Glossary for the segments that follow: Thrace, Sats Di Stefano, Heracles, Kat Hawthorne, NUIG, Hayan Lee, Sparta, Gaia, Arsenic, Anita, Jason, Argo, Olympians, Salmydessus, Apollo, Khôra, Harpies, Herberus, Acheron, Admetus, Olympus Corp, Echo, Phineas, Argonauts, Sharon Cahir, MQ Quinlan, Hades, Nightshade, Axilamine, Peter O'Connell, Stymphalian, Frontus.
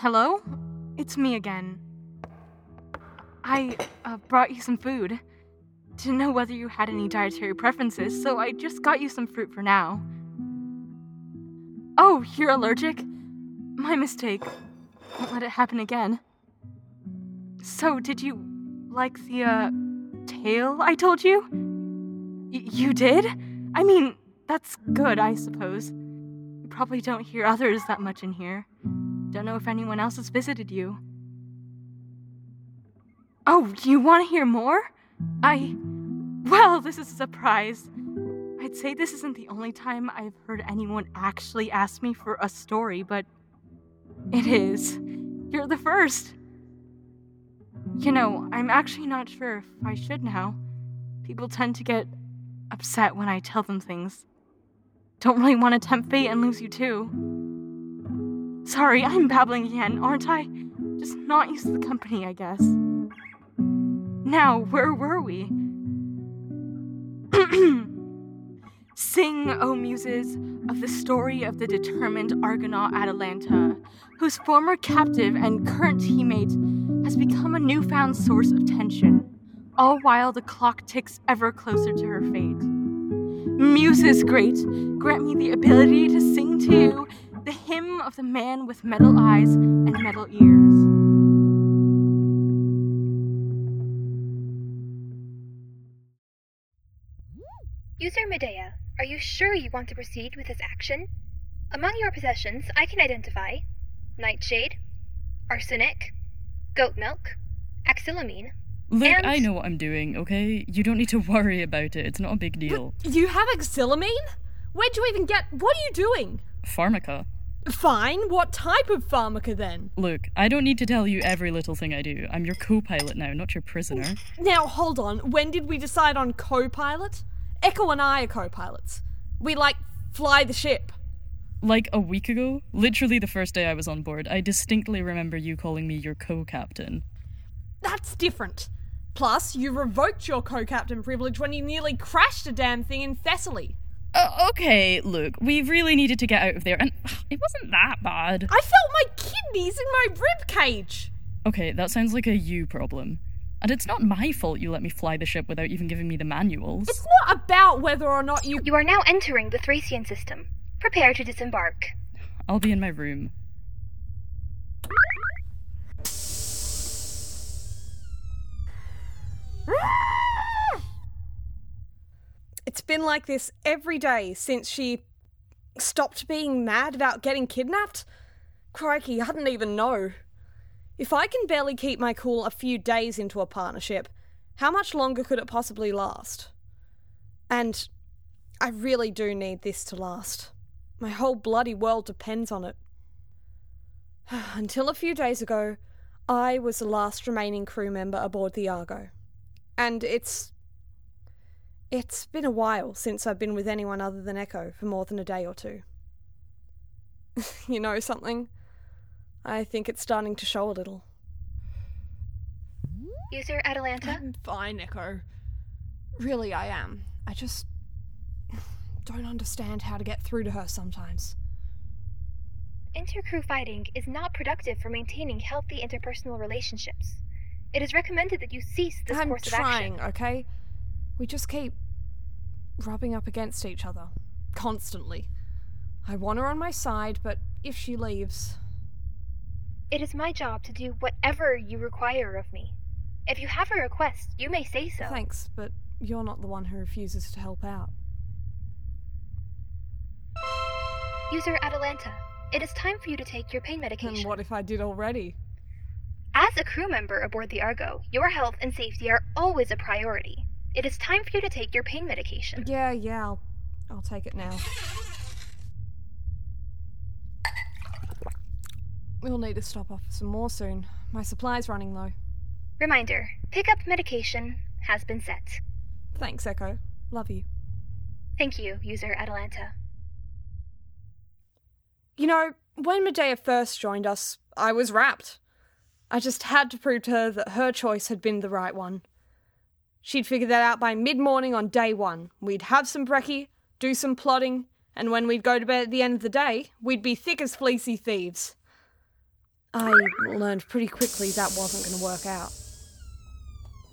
Hello? It's me again. I brought you some food. Didn't know whether you had any dietary preferences, so I just got you some fruit for now. Oh, you're allergic? My mistake. Won't let it happen again. So, did you like the, tale I told you? You did? I mean, that's good, I suppose. You probably don't hear others that much in here. Don't know if anyone else has visited you. Oh, do you want to hear more? Well, this is a surprise. I'd say this isn't the only time I've heard anyone actually ask me for a story, but it is. You're the first. You know, I'm actually not sure if I should now. People tend to get upset when I tell them things. Don't really want to tempt fate and lose you too. Sorry, I'm babbling again, aren't I? Just not used to the company, I guess. Now, where were we? Sing, O muses, of the story of the determined Argonaut Atalanta, whose former captive and current teammate has become a newfound source of tension, all while the clock ticks ever closer to her fate. Muses great, grant me the ability to sing to you the hymn of the man with metal eyes and metal ears. User Medea, are you sure you want to proceed with this action? Among your possessions, I can identify Nightshade, Arsenic, Goat Milk, Axilamine, Look, and... I know what I'm doing, okay? You don't need to worry about it. It's not a big deal. But you have Axilamine? Where'd you even get... What are you doing? Pharmaca. Fine, what type of pharmaca then? Look, I don't need to tell you every little thing I do. I'm your co-pilot now, not your prisoner. Now, hold on. When did we decide on co-pilot? Echo and I are co-pilots. We, fly the ship. A week ago? Literally the first day I was on board, I distinctly remember you calling me your co-captain. That's different. Plus, you revoked your co-captain privilege when you nearly crashed a damn thing in Thessaly. Okay, look, we really needed to get out of there, and it wasn't that bad. I felt my kidneys in my ribcage! Okay, that sounds like a you problem. And it's not my fault you let me fly the ship without even giving me the manuals. It's not about whether or not you... You are now entering the Thracian system. Prepare to disembark. I'll be in my room. It's been like this every day since she stopped being mad about getting kidnapped. Crikey, I didn't even know. If I can barely keep my cool a few days into a partnership, how much longer could it possibly last? And I really do need this to last. My whole bloody world depends on it. Until a few days ago, I was the last remaining crew member aboard the Argo. And It's been a while since I've been with anyone other than Echo for more than a day or two. You know something? I think it's starting to show a little. User Atalanta? I'm fine, Echo. Really, I am. I just don't understand how to get through to her sometimes. Intercrew fighting is not productive for maintaining healthy interpersonal relationships. It is recommended that you cease this course of action. I'm trying, okay? We just keep rubbing up against each other. Constantly. I want her on my side, but if she leaves... It is my job to do whatever you require of me. If you have a request, you may say so. Thanks, but you're not the one who refuses to help out. User Atalanta, it is time for you to take your pain medication. And what if I did already? As a crew member aboard the Argo, your health and safety are always a priority. It is time for you to take your pain medication. Yeah, I'll take it now. We'll need to stop off for some more soon. My supply's running low. Reminder, pick up medication has been set. Thanks, Echo. Love you. Thank you, User Atalanta. You know, when Medea first joined us, I was rapt. I just had to prove to her that her choice had been the right one. She'd figure that out by mid-morning on day one. We'd have some brekkie, do some plotting, and when we'd go to bed at the end of the day, we'd be thick as fleecy thieves. I learned pretty quickly that wasn't going to work out.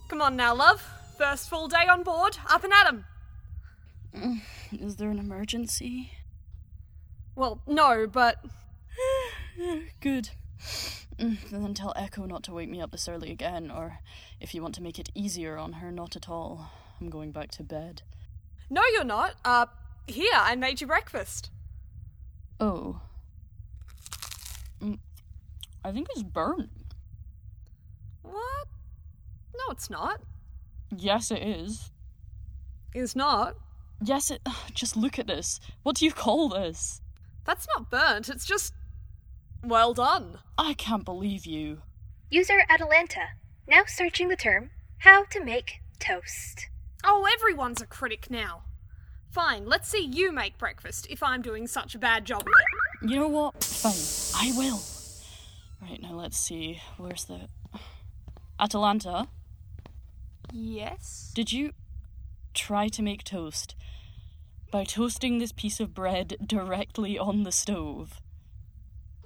Come on now, love. First full day on board, up and at 'em. Is there an emergency? Well, no, but... Good. Then tell Echo not to wake me up this early again, or if you want to make it easier on her, not at all. I'm going back to bed. No, you're not. Here, I made you breakfast. Oh. I think it's burnt. What? No, it's not. Yes, it is. It's not. Yes, it... Just look at this. What do you call this? That's not burnt, it's just... Well done. I can't believe you. User Atalanta, now searching the term, how to make toast. Oh, everyone's a critic now. Fine, let's see you make breakfast, if I'm doing such a bad job with it. You know what? Fine, I will. Right, now let's see. Where's the... Atalanta? Yes? Did you try to make toast by toasting this piece of bread directly on the stove?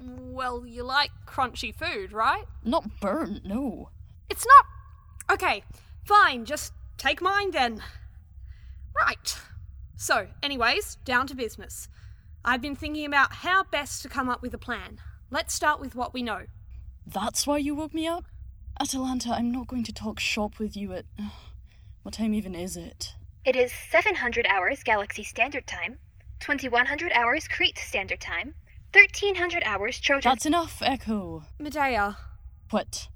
Well, you like crunchy food, right? Not burnt, no. It's not... Okay, fine, just take mine then. Right. So, anyways, down to business. I've been thinking about how best to come up with a plan. Let's start with what we know. That's why you woke me up? Atalanta, I'm not going to talk shop with you at... What time even is it? It is 700 hours Galaxy Standard Time, 2100 hours Crete Standard Time, 1300 hours Trojan... That's enough, Echo. Medea. What?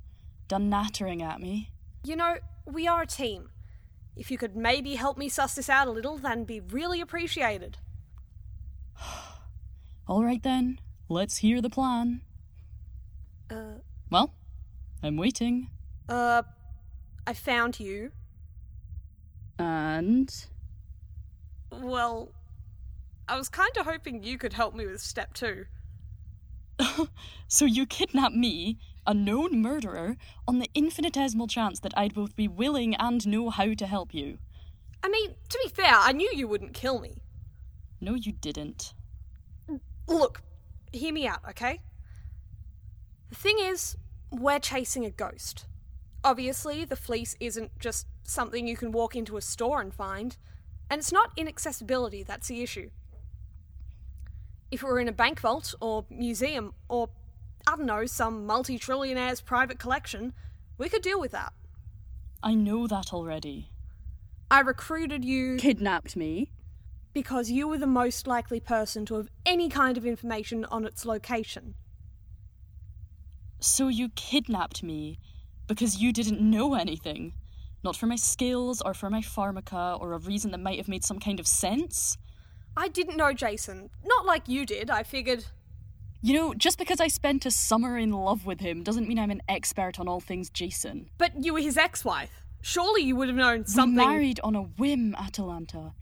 Done nattering at me? You know, we are a team. If you could maybe help me suss this out a little, that'd be really appreciated. All right then, let's hear the plan. Well, I'm waiting. I found you. And? Well... I was kind of hoping you could help me with step two. So you kidnapped me, a known murderer, on the infinitesimal chance that I'd both be willing and know how to help you. I mean, to be fair, I knew you wouldn't kill me. No, you didn't. Look, hear me out, okay? The thing is, we're chasing a ghost. Obviously, the fleece isn't just something you can walk into a store and find, and it's not inaccessibility that's the issue. If it were in a bank vault, or museum, or, I don't know, some multi-trillionaire's private collection, we could deal with that. I know that already. I recruited you... Kidnapped me? Because you were the most likely person to have any kind of information on its location. So you kidnapped me because you didn't know anything? Not for my skills, or for my pharmaca, or a reason that might have made some kind of sense? I didn't know Jason. Not like you did, I figured... You know, just because I spent a summer in love with him doesn't mean I'm an expert on all things Jason. But you were his ex-wife. Surely you would have known something... We married on a whim, Atalanta.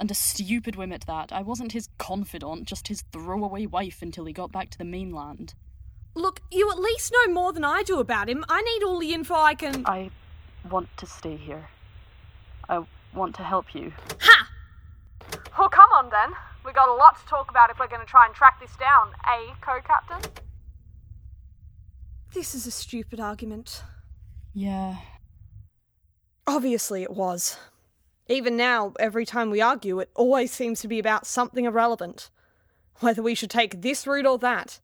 And a stupid whim at that. I wasn't his confidant, just his throwaway wife until he got back to the mainland. Look, you at least know more than I do about him. I need all the info I can... I want to stay here. I want to help you. Ha! Well, come on then. We got a lot to talk about if we're going to try and track this down, eh, co-captain? This is a stupid argument. Yeah. Obviously it was. Even now, every time we argue, it always seems to be about something irrelevant. Whether we should take this route or that.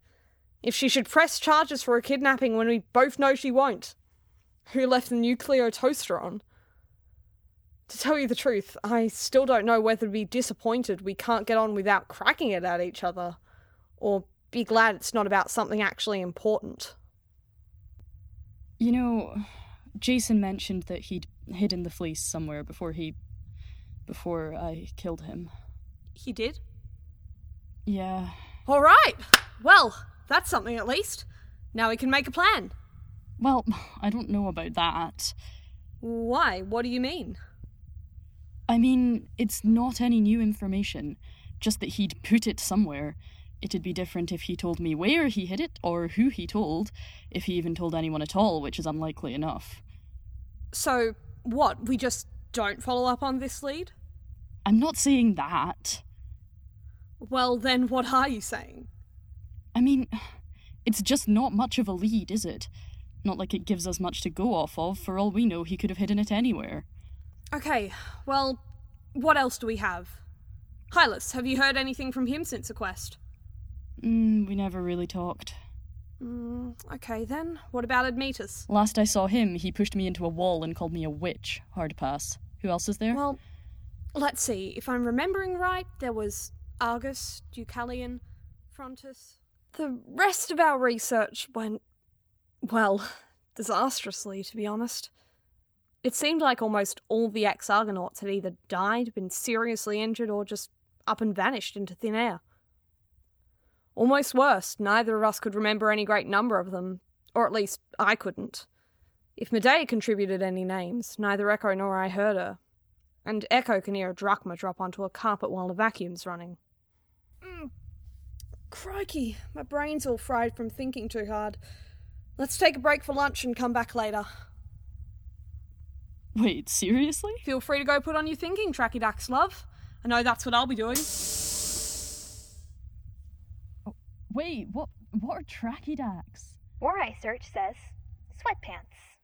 If she should press charges for a kidnapping when we both know she won't. Who left the nuclear toaster on? To tell you the truth, I still don't know whether to be disappointed we can't get on without cracking it at each other, or be glad it's not about something actually important. You know, Jason mentioned that he'd hidden the fleece somewhere before I killed him. He did? Yeah. All right! Well, that's something at least. Now we can make a plan. Well, I don't know about that. Why? What do you mean? I mean, it's not any new information. Just that he'd put it somewhere. It'd be different if he told me where he hid it, or who he told, if he even told anyone at all, which is unlikely enough. So, what? We just don't follow up on this lead? I'm not saying that. Well, then what are you saying? I mean... It's just not much of a lead, is it? Not like it gives us much to go off of. For all we know, he could have hidden it anywhere. Okay, well, what else do we have? Hylas, have you heard anything from him since the quest? We never really talked. Okay then, what about Admetus? Last I saw him, he pushed me into a wall and called me a witch. Hard pass. Who else is there? Well, let's see. If I'm remembering right, there was Argus, Deucalion, Frontus. The rest of our research went, well, disastrously, to be honest. It seemed like almost all the ex-Argonauts had either died, been seriously injured, or just up and vanished into thin air. Almost worse, neither of us could remember any great number of them, or at least I couldn't. If Medea contributed any names, neither Echo nor I heard her, and Echo can hear a drachma drop onto a carpet while the vacuum's running. Crikey, my brain's all fried from thinking too hard. Let's take a break for lunch and come back later. Wait, seriously? Feel free to go put on your thinking tracky ducks, love. I know that's what I'll be doing. Oh, wait, what are tracky ducks? Word search says sweatpants.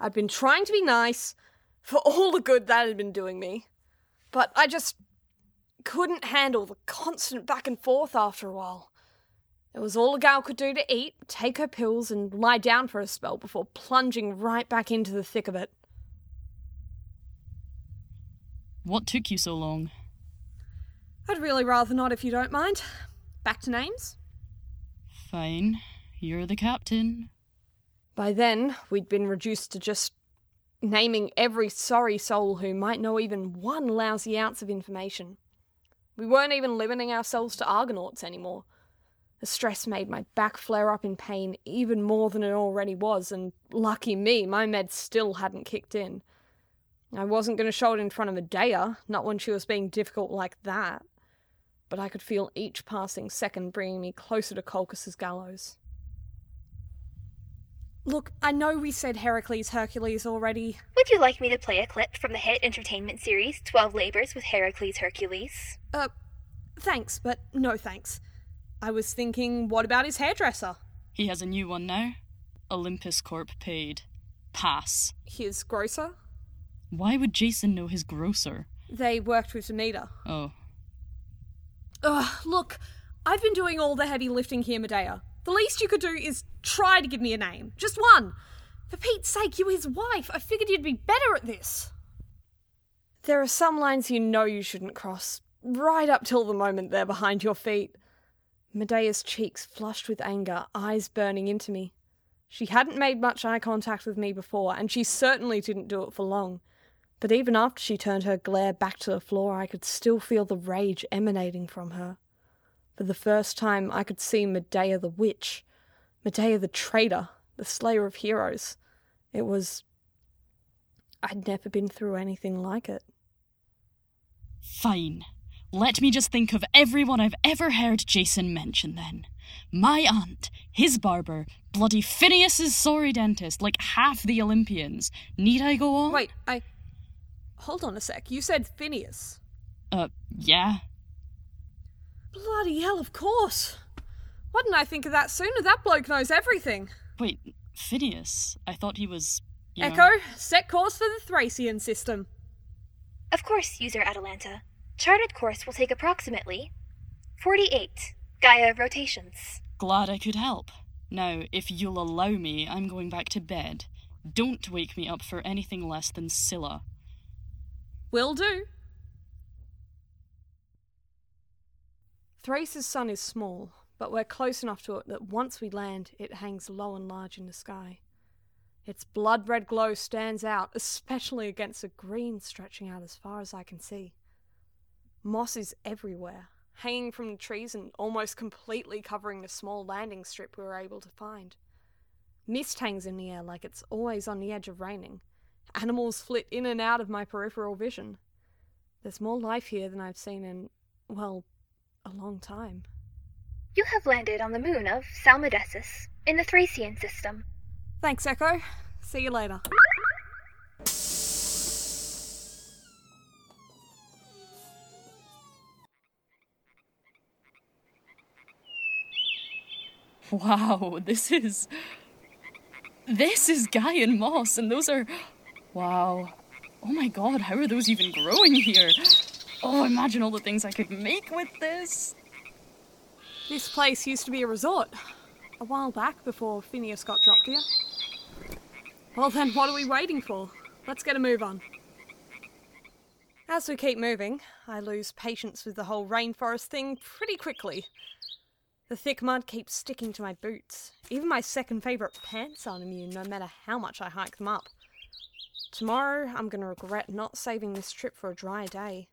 I'd been trying to be nice for all the good that had been doing me, but I just couldn't handle the constant back and forth after a while. It was all a gal could do to eat, take her pills, and lie down for a spell before plunging right back into the thick of it. What took you so long? I'd really rather not, if you don't mind. Back to names? Fine. You're the captain. By then, we'd been reduced to just naming every sorry soul who might know even one lousy ounce of information. We weren't even limiting ourselves to Argonauts anymore. The stress made my back flare up in pain even more than it already was, and lucky me, my meds still hadn't kicked in. I wasn't going to show it in front of Medea, not when she was being difficult like that. But I could feel each passing second bringing me closer to Colchas's gallows. Look, I know we said Heracles Hercules already. Would you like me to play a clip from the hit entertainment series 12 Labors with Heracles Hercules? Thanks, but no thanks. I was thinking, what about his hairdresser? He has a new one now. Olympus Corp paid. Pass. His grocer? Why would Jason know his grocer? They worked with Anita. Oh. Ugh, look, I've been doing all the heavy lifting here, Medea. The least you could do is try to give me a name. Just one. For Pete's sake, you were his wife. I figured you'd be better at this. There are some lines you know you shouldn't cross, right up till the moment they're behind your feet. Medea's cheeks flushed with anger, eyes burning into me. She hadn't made much eye contact with me before, and she certainly didn't do it for long. But even after she turned her glare back to the floor, I could still feel the rage emanating from her. For the first time, I could see Medea the witch, Medea the traitor, the slayer of heroes. It was... I'd never been through anything like it. Fine. Let me just think of everyone I've ever heard Jason mention then. My aunt, his barber, bloody Phineas's sorry dentist, like half the Olympians. Need I go on? Wait, Hold on a sec, you said Phineas. Yeah? Bloody hell, of course. Why didn't I think of that sooner? That bloke knows everything. Wait, Phineas? I thought he was... Echo, set course for the Thracian system. Of course, user Atalanta. Charted course will take approximately 48 Gaia rotations. Glad I could help. Now, if you'll allow me, I'm going back to bed. Don't wake me up for anything less than Scylla. Will do. Thrace's sun is small, but we're close enough to it that once we land, it hangs low and large in the sky. Its blood-red glow stands out, especially against the green stretching out as far as I can see. Moss is everywhere, hanging from the trees and almost completely covering the small landing strip we were able to find. Mist hangs in the air like it's always on the edge of raining. Animals flit in and out of my peripheral vision. There's more life here than I've seen in, well, a long time. You have landed on the moon of Salmydessus in the Thracian system. Thanks, Echo. See you later. Wow, this is Gaian moss, and those are... Wow. Oh my god, how are those even growing here? Oh, imagine all the things I could make with this. This place used to be a resort. A while back, before Phineas got dropped here. Well then, what are we waiting for? Let's get a move on. As we keep moving, I lose patience with the whole rainforest thing pretty quickly. The thick mud keeps sticking to my boots. Even my second favourite pants aren't immune, no matter how much I hike them up. Tomorrow, I'm going to regret not saving this trip for a dry day.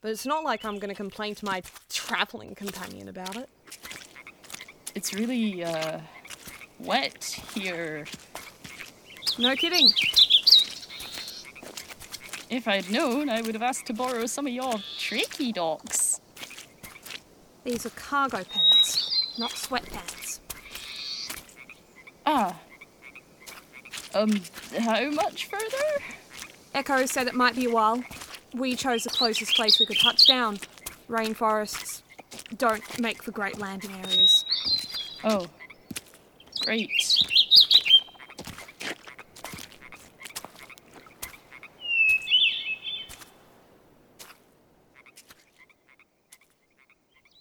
But it's not like I'm going to complain to my travelling companion about it. It's really, wet here. No kidding. If I'd known, I would have asked to borrow some of your tricky docks. These are cargo pants, not sweatpants. Ah. How much further? Echo said it might be a while. We chose the closest place we could touch down. Rainforests don't make for great landing areas. Oh. Great.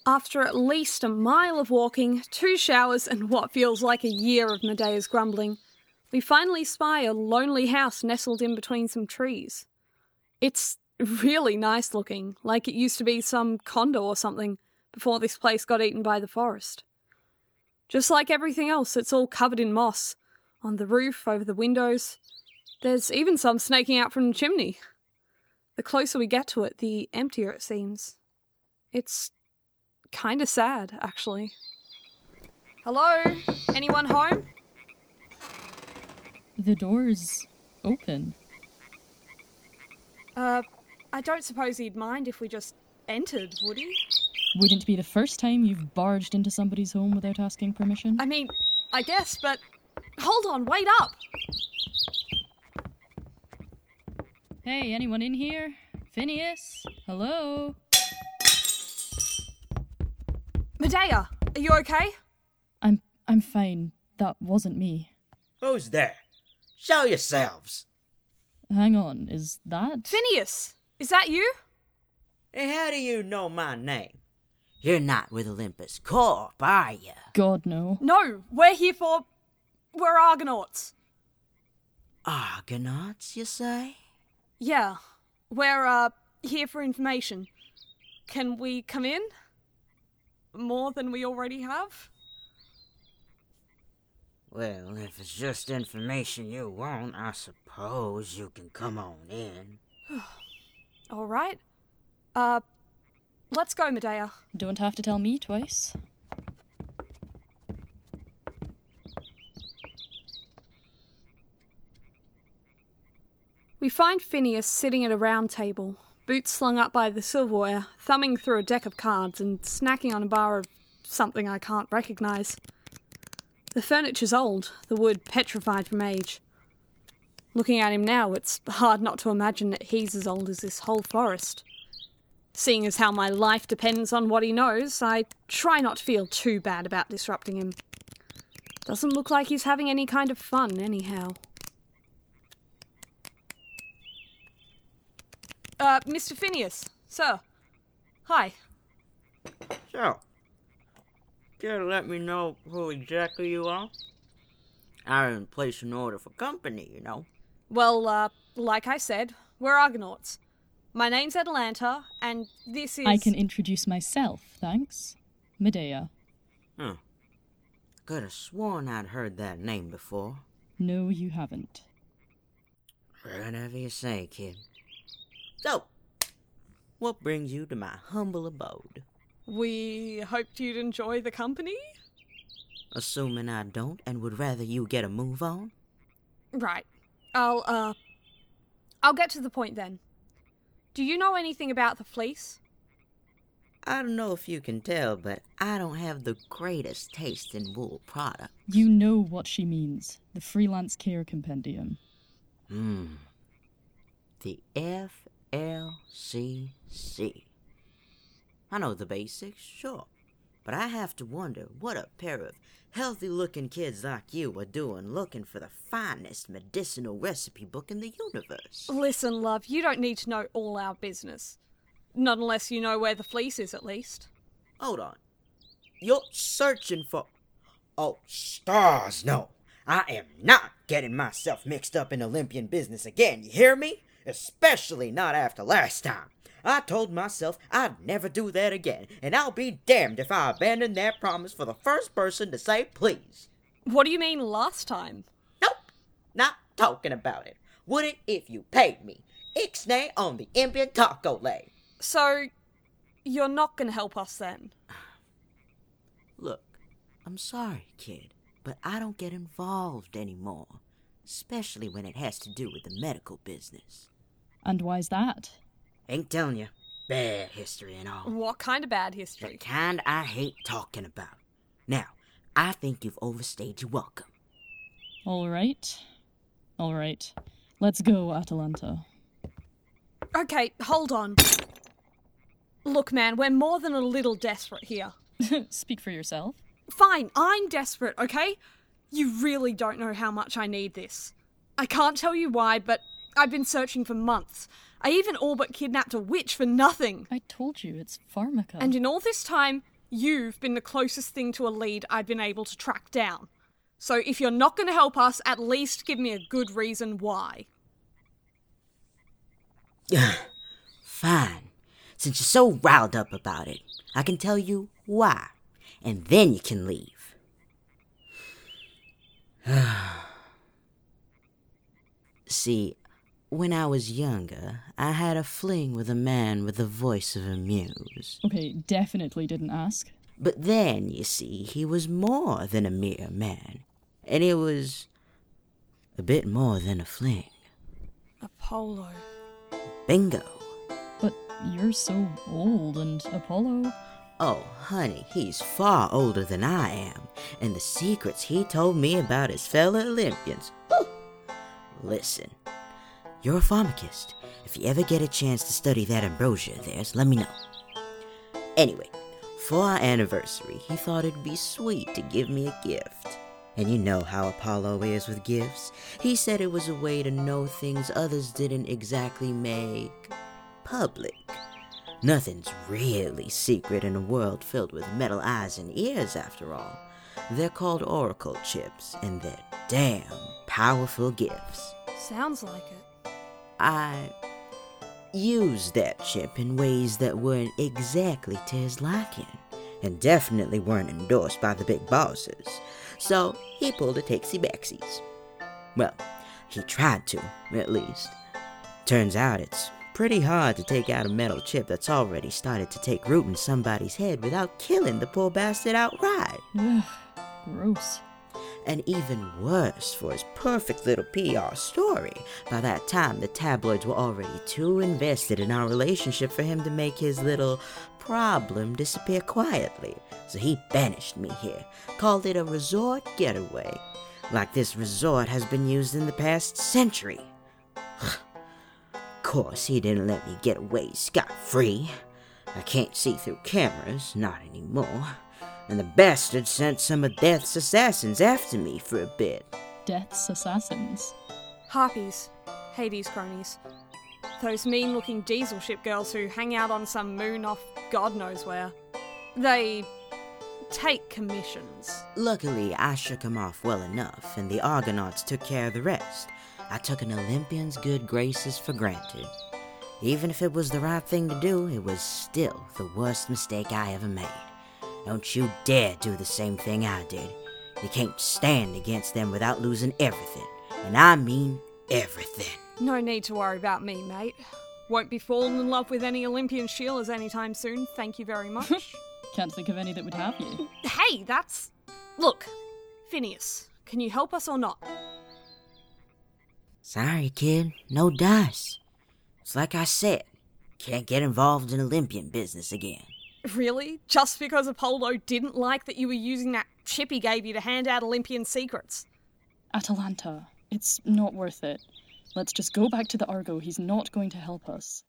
After at least a mile of walking, 2 showers, and what feels like a year of Medea's grumbling, we finally spy a lonely house nestled in between some trees. It's really nice looking, like it used to be some condo or something, before this place got eaten by the forest. Just like everything else, it's all covered in moss, on the roof, over the windows. There's even some snaking out from the chimney. The closer we get to it, the emptier it seems. It's kind of sad, actually. Hello? Anyone home? The door's open. I don't suppose he'd mind if we just entered, would he? Wouldn't it be the first time you've barged into somebody's home without asking permission? I mean, I guess, but... Hold on, wait up! Hey, anyone in here? Phineas? Hello? Medea, are you okay? I'm fine. That wasn't me. Who's there? Show yourselves. Hang on, is that... Phineas, is that you? Hey, how do you know my name? You're not with Olympus Corp, are you? God, no. No, we're here for... We're Argonauts. Argonauts, you say? Yeah, we're here for information. Can we come in? More than we already have? Well, if it's just information you want, I suppose you can come on in. All right. Let's go, Medea. Don't have to tell me twice. We find Phineas sitting at a round table, boots slung up by the silverware, thumbing through a deck of cards and snacking on a bar of something I can't recognise. The furniture's old, the wood petrified from age. Looking at him now, it's hard not to imagine that he's as old as this whole forest. Seeing as how my life depends on what he knows, I try not to feel too bad about disrupting him. Doesn't look like he's having any kind of fun, anyhow. Mr. Phineas, sir. Hi. So, care to let me know who exactly you are? I didn't place an order for company, you know. Well, like I said, we're Argonauts. My name's Atalanta, and this is... I can introduce myself, thanks. Medea. Huh. Could have sworn I'd heard that name before. No, you haven't. Whatever you say, kid. So, what brings you to my humble abode? We hoped you'd enjoy the company? Assuming I don't and would rather you get a move on? Right. I'll get to the point then. Do you know anything about the fleece? I don't know if you can tell, but I don't have the greatest taste in wool products. You know what she means. The Freelance Care Compendium. The FLCC. I know the basics, sure. But I have to wonder what a pair of healthy-looking kids like you are doing looking for the finest medicinal recipe book in the universe. Listen, love, you don't need to know all our business. Not unless you know where the fleece is, at least. Hold on. You're searching for... Oh, stars, no. I am not getting myself mixed up in Olympian business again, you hear me? Especially not after last time. I told myself I'd never do that again, and I'll be damned if I abandon that promise for the first person to say please. What do you mean last time? Nope, not talking about it. Wouldn't if you paid me. Ixnay on the Impian taco leg. So, you're not going to help us then? Look, I'm sorry, kid, but I don't get involved anymore. Especially when it has to do with the medical business. And why's that? Ain't telling you. Bad history and all. What kind of bad history? The kind I hate talking about. Now, I think you've overstayed your welcome. All right. Let's go, Atalanta. Okay, hold on. Look, man, we're more than a little desperate here. Speak for yourself. Fine, I'm desperate, okay? You really don't know how much I need this. I can't tell you why, but I've been searching for months. I even all but kidnapped a witch for nothing. I told you, it's Pharmaca. And in all this time, you've been the closest thing to a lead I've been able to track down. So if you're not going to help us, at least give me a good reason why. Fine. Since you're so riled up about it, I can tell you why. And then you can leave. See, when I was younger, I had a fling with a man with the voice of a muse. Okay, definitely didn't ask. But then, you see, he was more than a mere man. And it was a bit more than a fling. Apollo. Bingo. But you're so old, and Apollo... Oh, honey, he's far older than I am, and the secrets he told me about his fellow Olympians. Woo! Listen, you're a pharmacist. If you ever get a chance to study that ambrosia of theirs, let me know. Anyway, for our anniversary, he thought it'd be sweet to give me a gift. And you know how Apollo is with gifts. He said it was a way to know things others didn't exactly make public. Nothing's really secret in a world filled with metal eyes and ears, after all. They're called oracle chips, and they're damn powerful gifts. Sounds like it. I used that chip in ways that weren't exactly to his liking, and definitely weren't endorsed by the big bosses. So he pulled a takesy-backsies. Well, he tried to, at least. Turns out it's... pretty hard to take out a metal chip that's already started to take root in somebody's head without killing the poor bastard outright. Ugh, gross. And even worse for his perfect little PR story. By that time, the tabloids were already too invested in our relationship for him to make his little problem disappear quietly. So he banished me here, called it a resort getaway. Like this resort has been used in the past century. Of course, he didn't let me get away scot-free. I can't see through cameras, not anymore. And the bastard sent some of Death's assassins after me for a bit. Death's assassins? Harpies. Hades cronies. Those mean-looking diesel ship girls who hang out on some moon off God knows where. They... take commissions. Luckily, I shook him off well enough, and the Argonauts took care of the rest. I took an Olympian's good graces for granted. Even if it was the right thing to do, it was still the worst mistake I ever made. Don't you dare do the same thing I did. You can't stand against them without losing everything. And I mean everything. No need to worry about me, mate. Won't be falling in love with any Olympian sheilas anytime soon, thank you very much. Can't think of any that would have you. Hey, that's... Look, Phineas, can you help us or not? Sorry, kid. No dice. It's like I said, can't get involved in Olympian business again. Really? Just because Apollo didn't like that you were using that chip he gave you to hand out Olympian secrets? Atalanta, it's not worth it. Let's just go back to the Argo. He's not going to help us.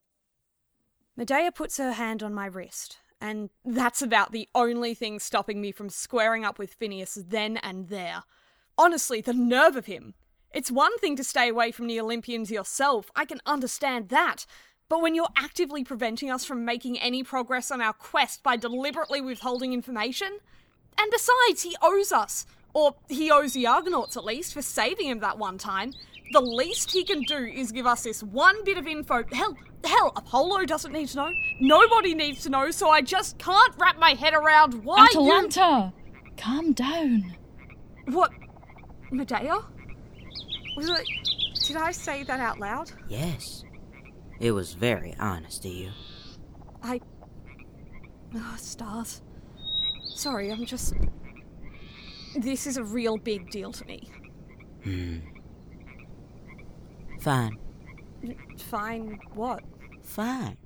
Medea puts her hand on my wrist, And that's about the only thing stopping me from squaring up with Phineas then and there. Honestly, the nerve of him. It's one thing to stay away from the Olympians yourself, I can understand that. But when you're actively preventing us from making any progress on our quest by deliberately withholding information? And besides, he owes us. Or he owes the Argonauts, at least, for saving him that one time. The least he can do is give us this one bit of info. Hell, Apollo doesn't need to know. Nobody needs to know, so I just can't wrap my head around why Atalanta! Calm down. What? Medea? Did I say that out loud? Yes. It was very honest of you. Oh, stars. Sorry, I'm just... This is a real big deal to me. Fine. Fine what? Fine.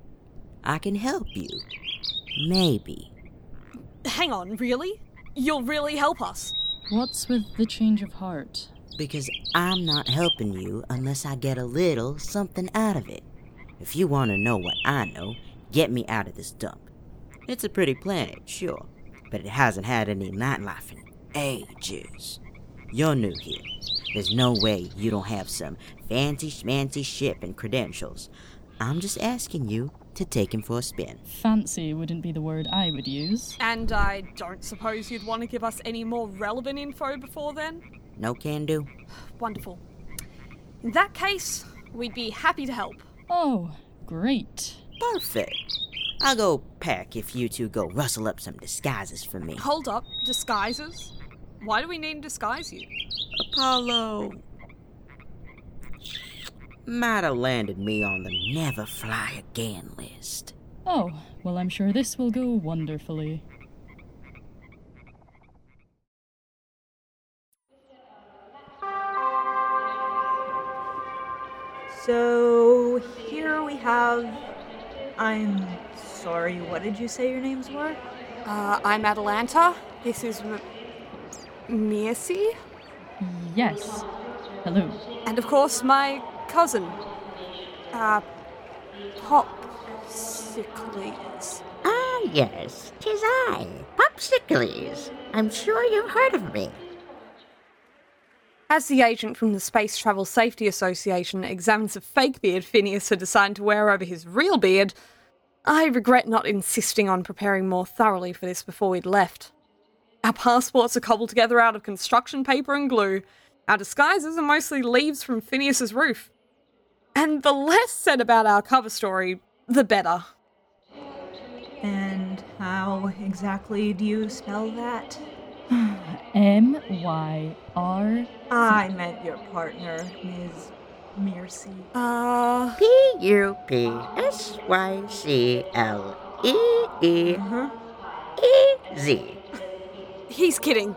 I can help you. Maybe. Hang on, really? You'll really help us? What's with the change of heart? Because I'm not helping you unless I get a little something out of it. If you want to know what I know, get me out of this dump. It's a pretty planet, sure, but it hasn't had any nightlife in ages. You're new here. There's no way you don't have some fancy-schmancy ship and credentials. I'm just asking you to take him for a spin. Fancy wouldn't be the word I would use. And I don't suppose you'd want to give us any more relevant info before then? No can do. Wonderful. In that case, we'd be happy to help. Oh, great. Perfect. I'll go pack if you two go rustle up some disguises for me. Hold up, disguises? Why do we need to disguise you? Apollo might have landed me on the never fly again list. Oh, well, I'm sure this will go wonderfully. So, here we have... I'm sorry, what did you say your names were? I'm Atalanta. This is... Mircy? Yes. Hello. And of course, my cousin. Popsicles. Ah, yes. 'Tis I, Popsicles. I'm sure you've heard of me. As the agent from the Space Travel Safety Association examines the fake beard Phineas had decided to wear over his real beard, I regret not insisting on preparing more thoroughly for this before we'd left. Our passports are cobbled together out of construction paper and glue. Our disguises are mostly leaves from Phineas's roof. And the less said about our cover story, the better. And how exactly do you spell that? M-Y-R... I meant your partner, Ms. Mircy. P-U-P-S-Y-C-L-E-E... E-Z. He's kidding.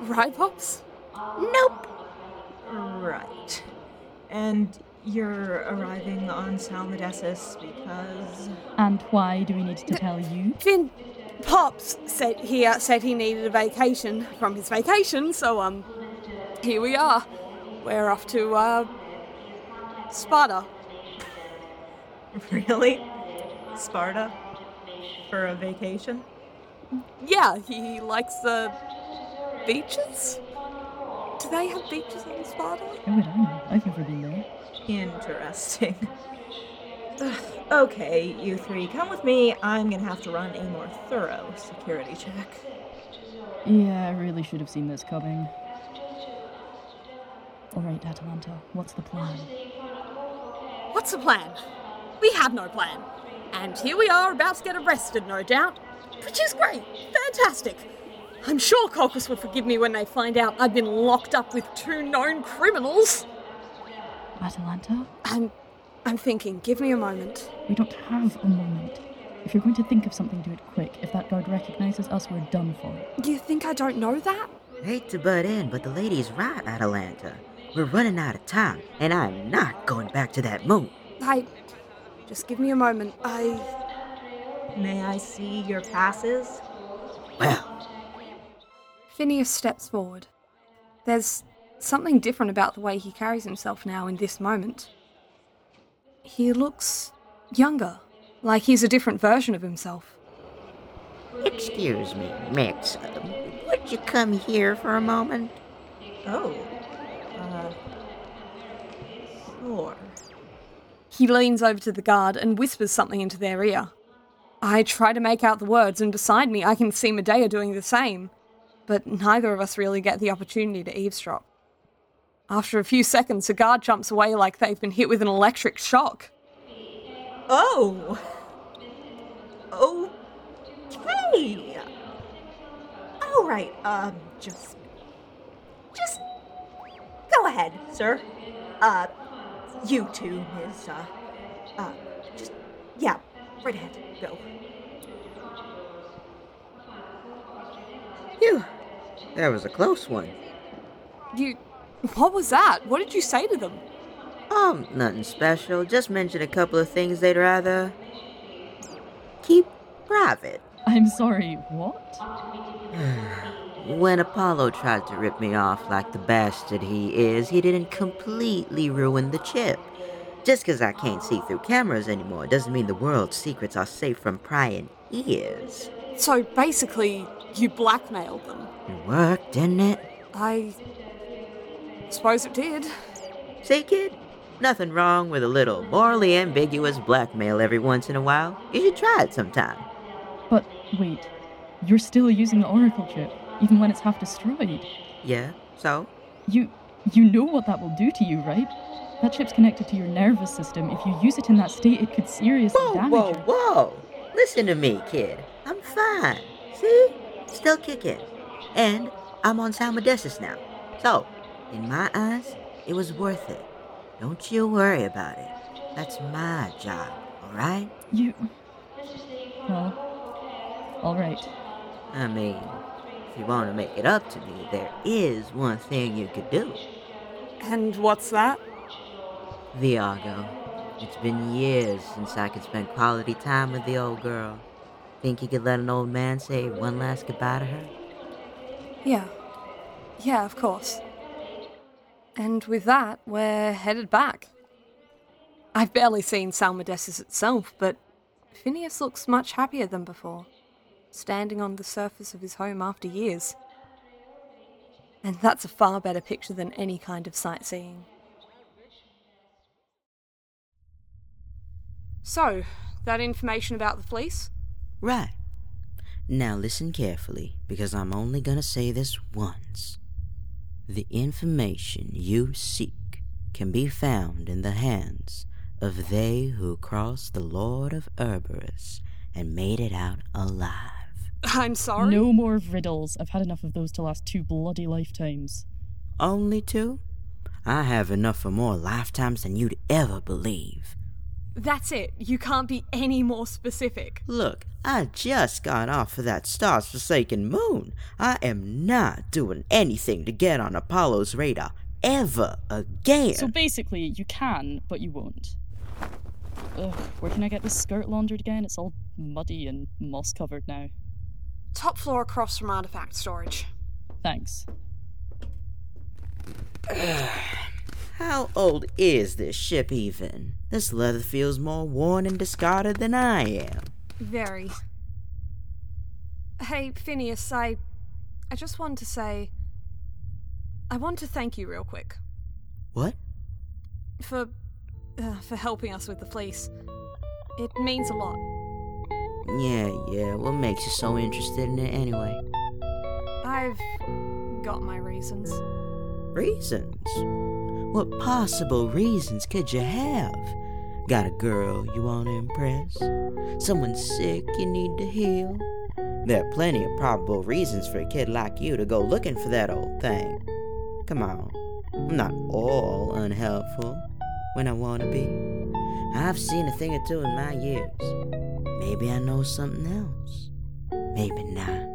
Right, Pops? Nope. Right. And you're arriving on Salmydessus because... And why do we need to tell you? Finn... Pops said he needed a vacation from his vacation, so, here we are. We're off to, Sparta. Really? Sparta? For a vacation? Yeah, he likes the beaches? Do they have beaches in Sparta? Oh, I don't know. I've never been there. Interesting. Okay, you three, come with me. I'm gonna have to run a more thorough security check. Yeah, I really should have seen this coming. Alright, Atalanta, what's the plan? What's the plan? We have no plan. And here we are, about to get arrested, no doubt. Which is great. Fantastic. I'm sure Caucus will forgive me when they find out I've been locked up with two known criminals. Atalanta? I'm thinking. Give me a moment. We don't have a moment. If you're going to think of something, do it quick. If that guard recognizes us, we're done for. You think I don't know that? I hate to butt in, but the lady's right, Atalanta. We're running out of time, and I'm not going back to that moon. Just give me a moment. May I see your passes? Well... Phineas steps forward. There's something different about the way he carries himself now in this moment. He looks younger, like he's a different version of himself. Excuse me, Mix. Would you come here for a moment? Oh. Sure. He leans over to the guard and whispers something into their ear. I try to make out the words, and beside me I can see Medea doing the same, but neither of us really get the opportunity to eavesdrop. After a few seconds, the guard jumps away like they've been hit with an electric shock. Oh! Okay! Alright, just go ahead, sir. You two, Ms. Yeah, right ahead. Go. Phew. That was a close one. What was that? What did you say to them? Nothing special. Just mentioned a couple of things they'd rather keep private. I'm sorry, what? When Apollo tried to rip me off like the bastard he is, he didn't completely ruin the chip. Just because I can't see through cameras anymore doesn't mean the world's secrets are safe from prying ears. So basically, you blackmailed them. It worked, didn't it? I suppose it did. See, kid? Nothing wrong with a little morally ambiguous blackmail every once in a while. You should try it sometime. But wait, you're still using the oracle chip, even when it's half destroyed. Yeah, so? You know what that will do to you, right? That chip's connected to your nervous system. If you use it in that state, it could seriously damage you. Whoa! Listen to me, kid. I'm fine. See? Still kicking. And I'm on Salmydessus now. So, in my eyes, it was worth it. Don't you worry about it. That's my job, alright? Alright. I mean, if you want to make it up to me, there is one thing you could do. And what's that? The Argo. It's been years since I could spend quality time with the old girl. Think you could let an old man say one last goodbye to her? Yeah, of course. And with that, we're headed back. I've barely seen Salmydessus itself, but Phineas looks much happier than before, standing on the surface of his home after years. And that's a far better picture than any kind of sightseeing. So, that information about the fleece? Right. Now listen carefully, because I'm only going to say this once. The information you seek can be found in the hands of they who crossed the Lord of Herberus and made it out alive. I'm sorry? No more riddles. I've had enough of those to last 2 bloody lifetimes. Only 2? I have enough for more lifetimes than you'd ever believe. That's it. You can't be any more specific. Look, I just got off of that stars-forsaken moon. I am not doing anything to get on Apollo's radar ever again. So basically, you can, but you won't. Ugh, where can I get this skirt laundered again? It's all muddy and moss-covered now. Top floor across from artifact storage. Thanks. How old is this ship even? This leather feels more worn and discarded than I am. Very. Hey, Phineas, I just wanted to say... I want to thank you real quick. What? For helping us with the fleece. It means a lot. Yeah, what makes you so interested in it anyway? I've got my reasons. Reasons? What possible reasons could you have? Got a girl you want to impress? Someone sick you need to heal? There are plenty of probable reasons for a kid like you to go looking for that old thing. Come on, I'm not all unhelpful when I want to be. I've seen a thing or two in my years. Maybe I know something else. Maybe not.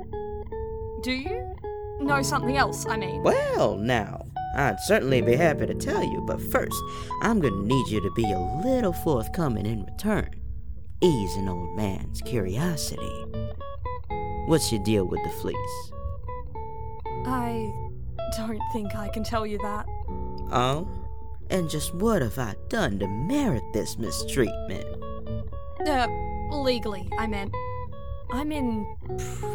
Do you know something else, I mean? Well, now... I'd certainly be happy to tell you, but first, I'm gonna need you to be a little forthcoming in return. Ease an old man's curiosity. What's your deal with the fleece? I don't think I can tell you that. Oh? And just what have I done to merit this mistreatment? Legally, I meant. I'm in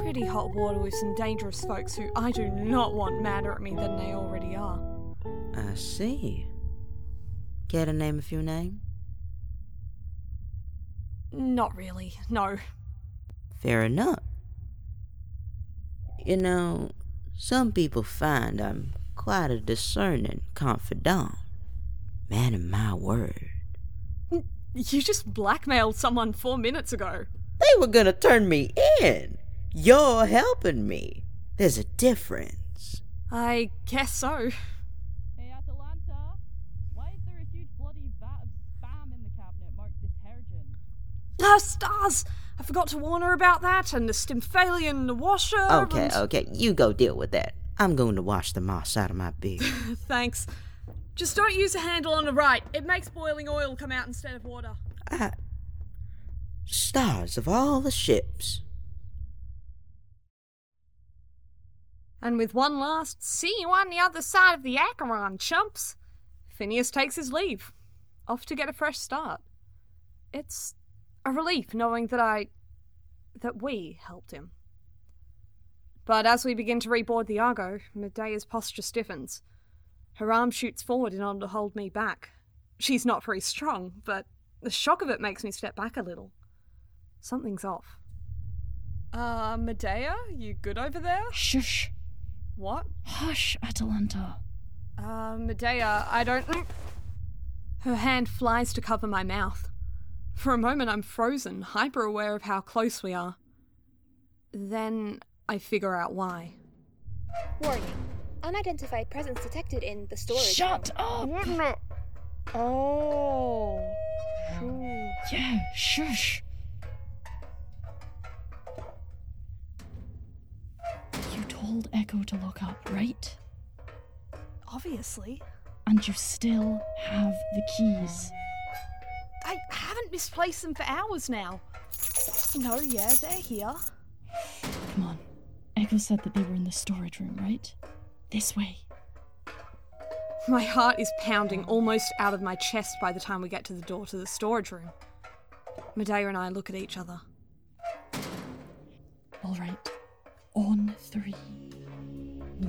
pretty hot water with some dangerous folks who I do not want madder at me than they already are. I see. Care to name a few names? Not really, no. Fair enough. You know, some people find I'm quite a discerning confidant. Man of my word. You just blackmailed someone 4 minutes ago. They were gonna turn me in. You're helping me. There's a difference. I guess so. Hey, Atalanta, why is there a huge bloody vat of spam in the cabinet marked detergent? Stars! I forgot to warn her about that, and the Stymphalian washer. Okay, you go deal with that. I'm going to wash the moss out of my beard. Thanks. Just don't use a handle on the right. It makes boiling oil come out instead of water. Stars of all the ships. And with one last, see you on the other side of the Acheron, chumps, Phineas takes his leave, off to get a fresh start. It's a relief knowing that we helped him. But as we begin to reboard the Argo, Medea's posture stiffens. Her arm shoots forward in order to hold me back. She's not very strong, but the shock of it makes me step back a little. Something's off. Medea, you good over there? Shush. What? Hush, Atalanta. Medea, I don't... Her hand flies to cover my mouth. For a moment I'm frozen, hyper-aware of how close we are. Then I figure out why. Warning. Unidentified presence detected in the storage. Shut up! Wouldn't it? Oh. Sure. Yeah, shush. You told Echo to look up, right? Obviously. And you still have the keys. I haven't misplaced them for hours now. No, they're here. Come on. Echo said that they were in the storage room, right? This way. My heart is pounding almost out of my chest by the time we get to the door to the storage room. Medea and I look at each other. All right. On 3. 1,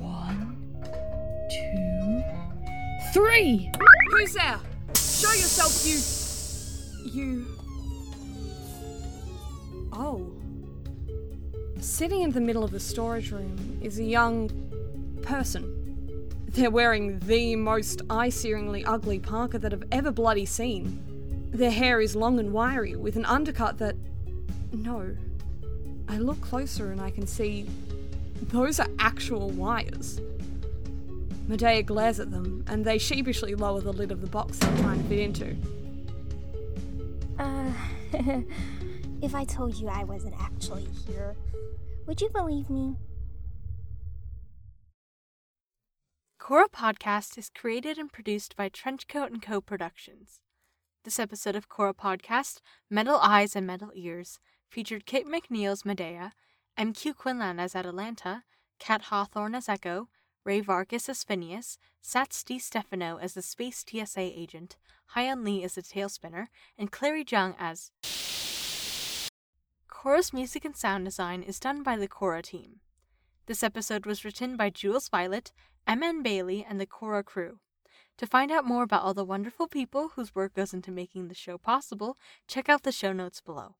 2, 3! Who's there? Show yourself, you... Oh. Sitting in the middle of the storage room is a young person. They're wearing the most eye-searingly ugly parka that I've ever bloody seen. Their hair is long and wiry, with an undercut that... No. I look closer and I can see... Those are actual wires. Medea glares at them, and they sheepishly lower the lid of the box they're trying to fit into. If I told you I wasn't actually here, would you believe me? Khôra Podcast is created and produced by Trenchcoat & Co. Productions. This episode of Khôra Podcast, Metal Eyes and Metal Ears, featured Kate McNeil's Medea, MQ Quinlan as Atalanta, Kat Hawthorne as Echo, Ray Vargas as Phineas, Sats DiStefano as the Space TSA agent, Hyun Lee as the Tailspinner, and Clary Jung as... Khôra's music and sound design is done by the Khôra team. This episode was written by Jules Violet, M.N. Bailey, and the Khôra crew. To find out more about all the wonderful people whose work goes into making the show possible, check out the show notes below.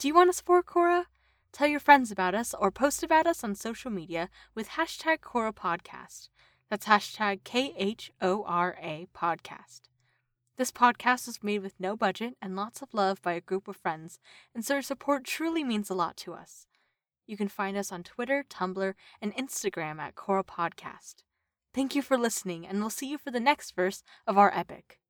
Do you want to support Khôra? Tell your friends about us or post about us on social media with hashtag Khôra Podcast. That's hashtag Khôra Podcast. This podcast was made with no budget and lots of love by a group of friends, and so your support truly means a lot to us. You can find us on Twitter, Tumblr, and Instagram at Khôra Podcast. Thank you for listening, and we'll see you for the next verse of our epic.